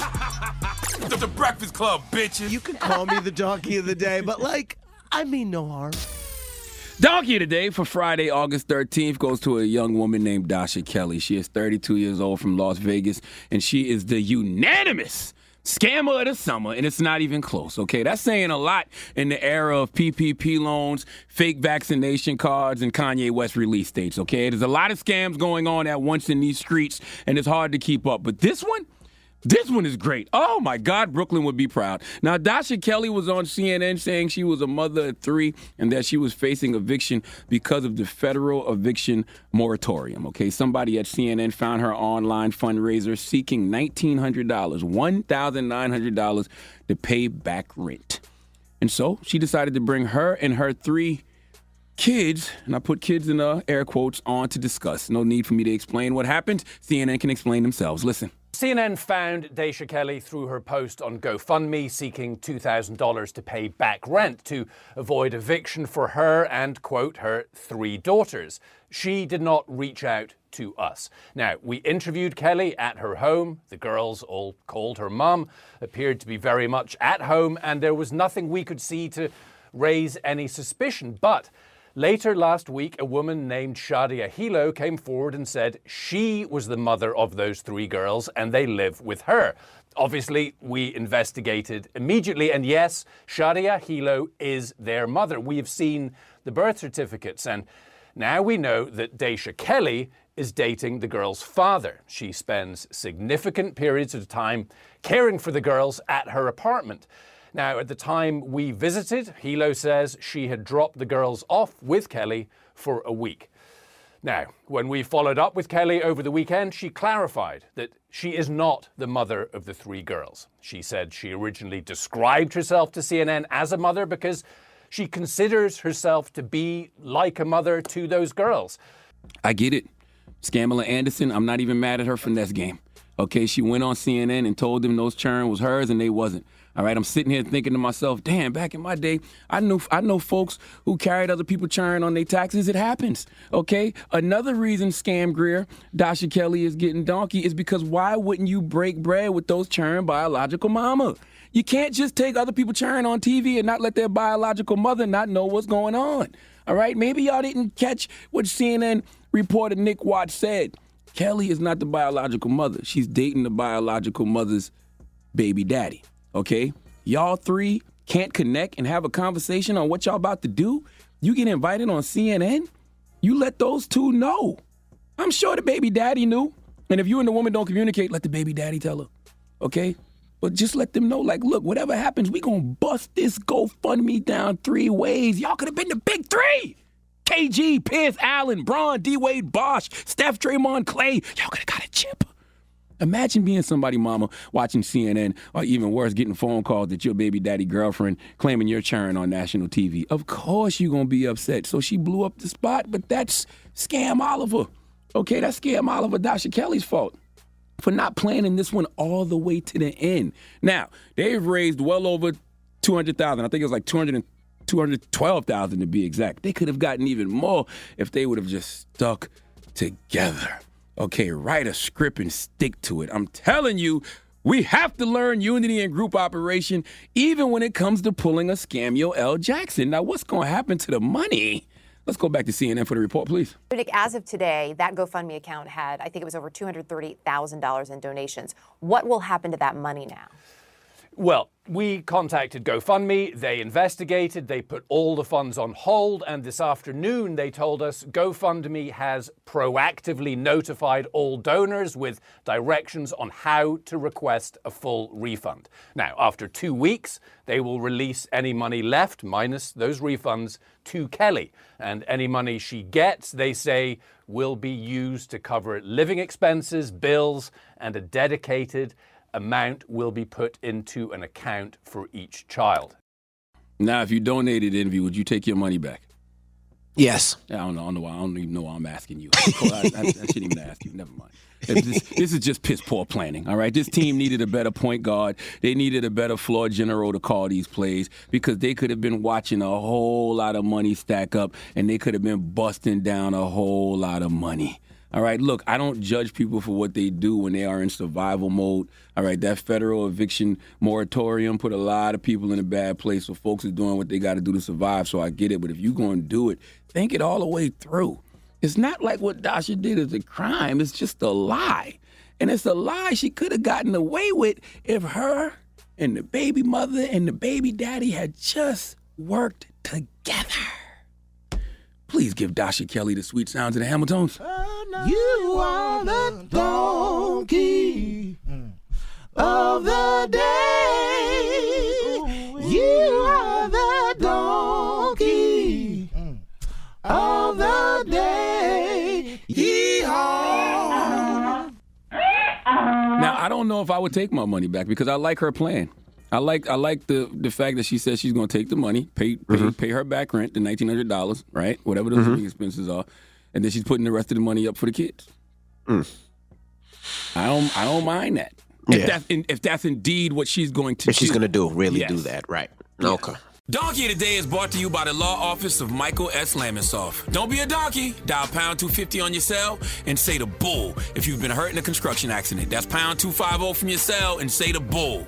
The Breakfast Club, bitches. You can call me the donkey of the day, but I mean no harm. Donkey of the day for Friday, August 13th, goes to a young woman named Dasha Kelly. She is 32 years old from Las Vegas, and she is the unanimous scammer of the summer, and it's not even close, okay? That's saying a lot in the era of PPP loans, fake vaccination cards, and Kanye West release dates, okay? There's a lot of scams going on at once in these streets, and it's hard to keep up. But this one is great. Oh, my God, Brooklyn would be proud. Now, Dasha Kelly was on CNN saying she was a mother of three and that she was facing eviction because of the federal eviction moratorium, okay? Somebody at CNN found her online fundraiser seeking $1,900 to pay back rent. And so she decided to bring her and her three kids, and I put kids in air quotes, on to discuss. No need for me to explain what happened. CNN can explain themselves. Listen. CNN found Dasha Kelly through her post on GoFundMe seeking $2,000 to pay back rent to avoid eviction for her and, quote, her three daughters. She did not reach out to us. Now, we interviewed Kelly at her home. The girls, all called her mum, appeared to be very much at home, and there was nothing we could see to raise any suspicion. But later last week, a woman named Sharia Hilo came forward and said she was the mother of those three girls and they live with her. Obviously, we investigated immediately, and yes, Sharia Hilo is their mother. We have seen the birth certificates, and now we know that Dasha Kelly is dating the girl's father. She spends significant periods of time caring for the girls at her apartment. Now, at the time we visited, Hilo says she had dropped the girls off with Kelly for a week. Now, when we followed up with Kelly over the weekend, she clarified that she is not the mother of the three girls. She said she originally described herself to CNN as a mother because she considers herself to be like a mother to those girls. I get it. Scamala Anderson, I'm not even mad at her finesse game. Okay, she went on CNN and told them those churn was hers and they wasn't. All right, I'm sitting here thinking to myself, damn, back in my day, I know folks who carried other people churn on their taxes. It happens, okay? Another reason Scam Greer, Dasha Kelly is getting donkey is because why wouldn't you break bread with those churn biological mama? You can't just take other people churn on TV and not let their biological mother not know what's going on, all right? Maybe y'all didn't catch what CNN reporter Nick Watts said. Kelly is not the biological mother. She's dating the biological mother's baby daddy. Okay, y'all three can't connect and have a conversation on what y'all about to do? You get invited on CNN? you let those two know. I'm sure the baby daddy knew. And if you and the woman don't communicate, let the baby daddy tell her, okay? But just let them know, like, look, whatever happens, we gonna bust this GoFundMe down three ways. Y'all could have been the big three. KG, Pierce Allen, Bron, D-Wade, Bosh, Steph, Draymond, Clay. Y'all could have got a chip. Imagine being somebody, mama, watching CNN, or even worse, getting phone calls that your baby daddy girlfriend claiming you're cheering on national TV. Of course you're going to be upset. So she blew up the spot, but that's Scam Oliver. Okay, that's Scam Oliver, Dasha Kelly's fault for not planning this one all the way to the end. Now, they've raised well over $200,000. I think it was like $212,000 to be exact. They could have gotten even more if they would have just stuck together. Okay, write a script and stick to it. I'm telling you, we have to learn unity and group operation, even when it comes to pulling a Samuel L. Jackson. Now, what's going to happen to the money? Let's go back to CNN for the report, please. As of today, that GoFundMe account had, I think it was over $230,000 in donations. What will happen to that money now? Well, we contacted GoFundMe, they investigated, they put all the funds on hold, and this afternoon they told us GoFundMe has proactively notified all donors with directions on how to request a full refund. Now, after 2 weeks, they will release any money left, minus those refunds, to Kelly. And any money she gets, they say, will be used to cover living expenses, bills, and a dedicated amount will be put into an account for each child. Now, if you donated, Envy, would you take your money back? Yes. I don't know why. I don't even know why I'm asking you. I shouldn't even ask you. Never mind. This is just piss poor planning, all right? This team needed a better point guard. They needed a better floor general to call these plays because they could have been watching a whole lot of money stack up and they could have been busting down a whole lot of money. All right, look, I don't judge people for what they do when they are in survival mode. All right, that federal eviction moratorium put a lot of people in a bad place, so folks are doing what they got to do to survive, so I get it. But if you're going to do it, think it all the way through. It's not like what Dasha did is a crime. It's just a lie. And it's a lie she could have gotten away with if her and the baby mother and the baby daddy had just worked together. Please give Dasha Kelly the sweet sounds of the Hamiltones. You are the donkey of the day. You are the donkey of the day. Yeehaw. Now, I don't know if I would take my money back because I like her plan. I like the fact that she says she's going to take the money, pay her back rent, the $1,900, right? Whatever those living expenses are, and then she's putting the rest of the money up for the kids. Mm. I don't mind that. Yeah. If that's indeed what she's going to do. She's going to do, really yes. do that, right? Yeah. Okay. Donkey Today is brought to you by the Law Office of Michael S. Lamisoff. Don't be a donkey. Dial pound 250 on your cell and say the bull if you've been hurt in a construction accident. That's pound 250 from your cell and say the bull.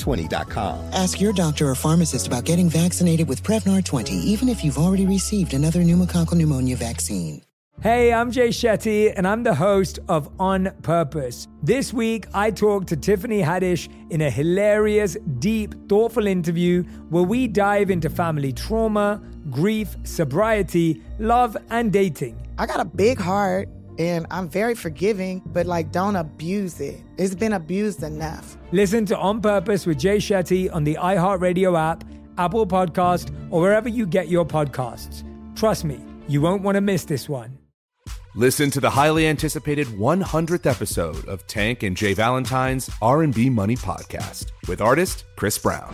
20.com. Ask your doctor or pharmacist about getting vaccinated with Prevnar 20, even if you've already received another pneumococcal pneumonia vaccine. Hey, I'm Jay Shetty, and I'm the host of On Purpose. This week, I talked to Tiffany Haddish in a hilarious, deep, thoughtful interview where we dive into family trauma, grief, sobriety, love, and dating. I got a big heart, and I'm very forgiving, but don't abuse it. It's been abused enough. Listen to On Purpose with Jay Shetty on the iHeartRadio app, Apple Podcast, or wherever you get your podcasts. Trust me, you won't want to miss this one. Listen to the highly anticipated 100th episode of Tank and Jay Valentine's R&B Money podcast with artist Chris Brown.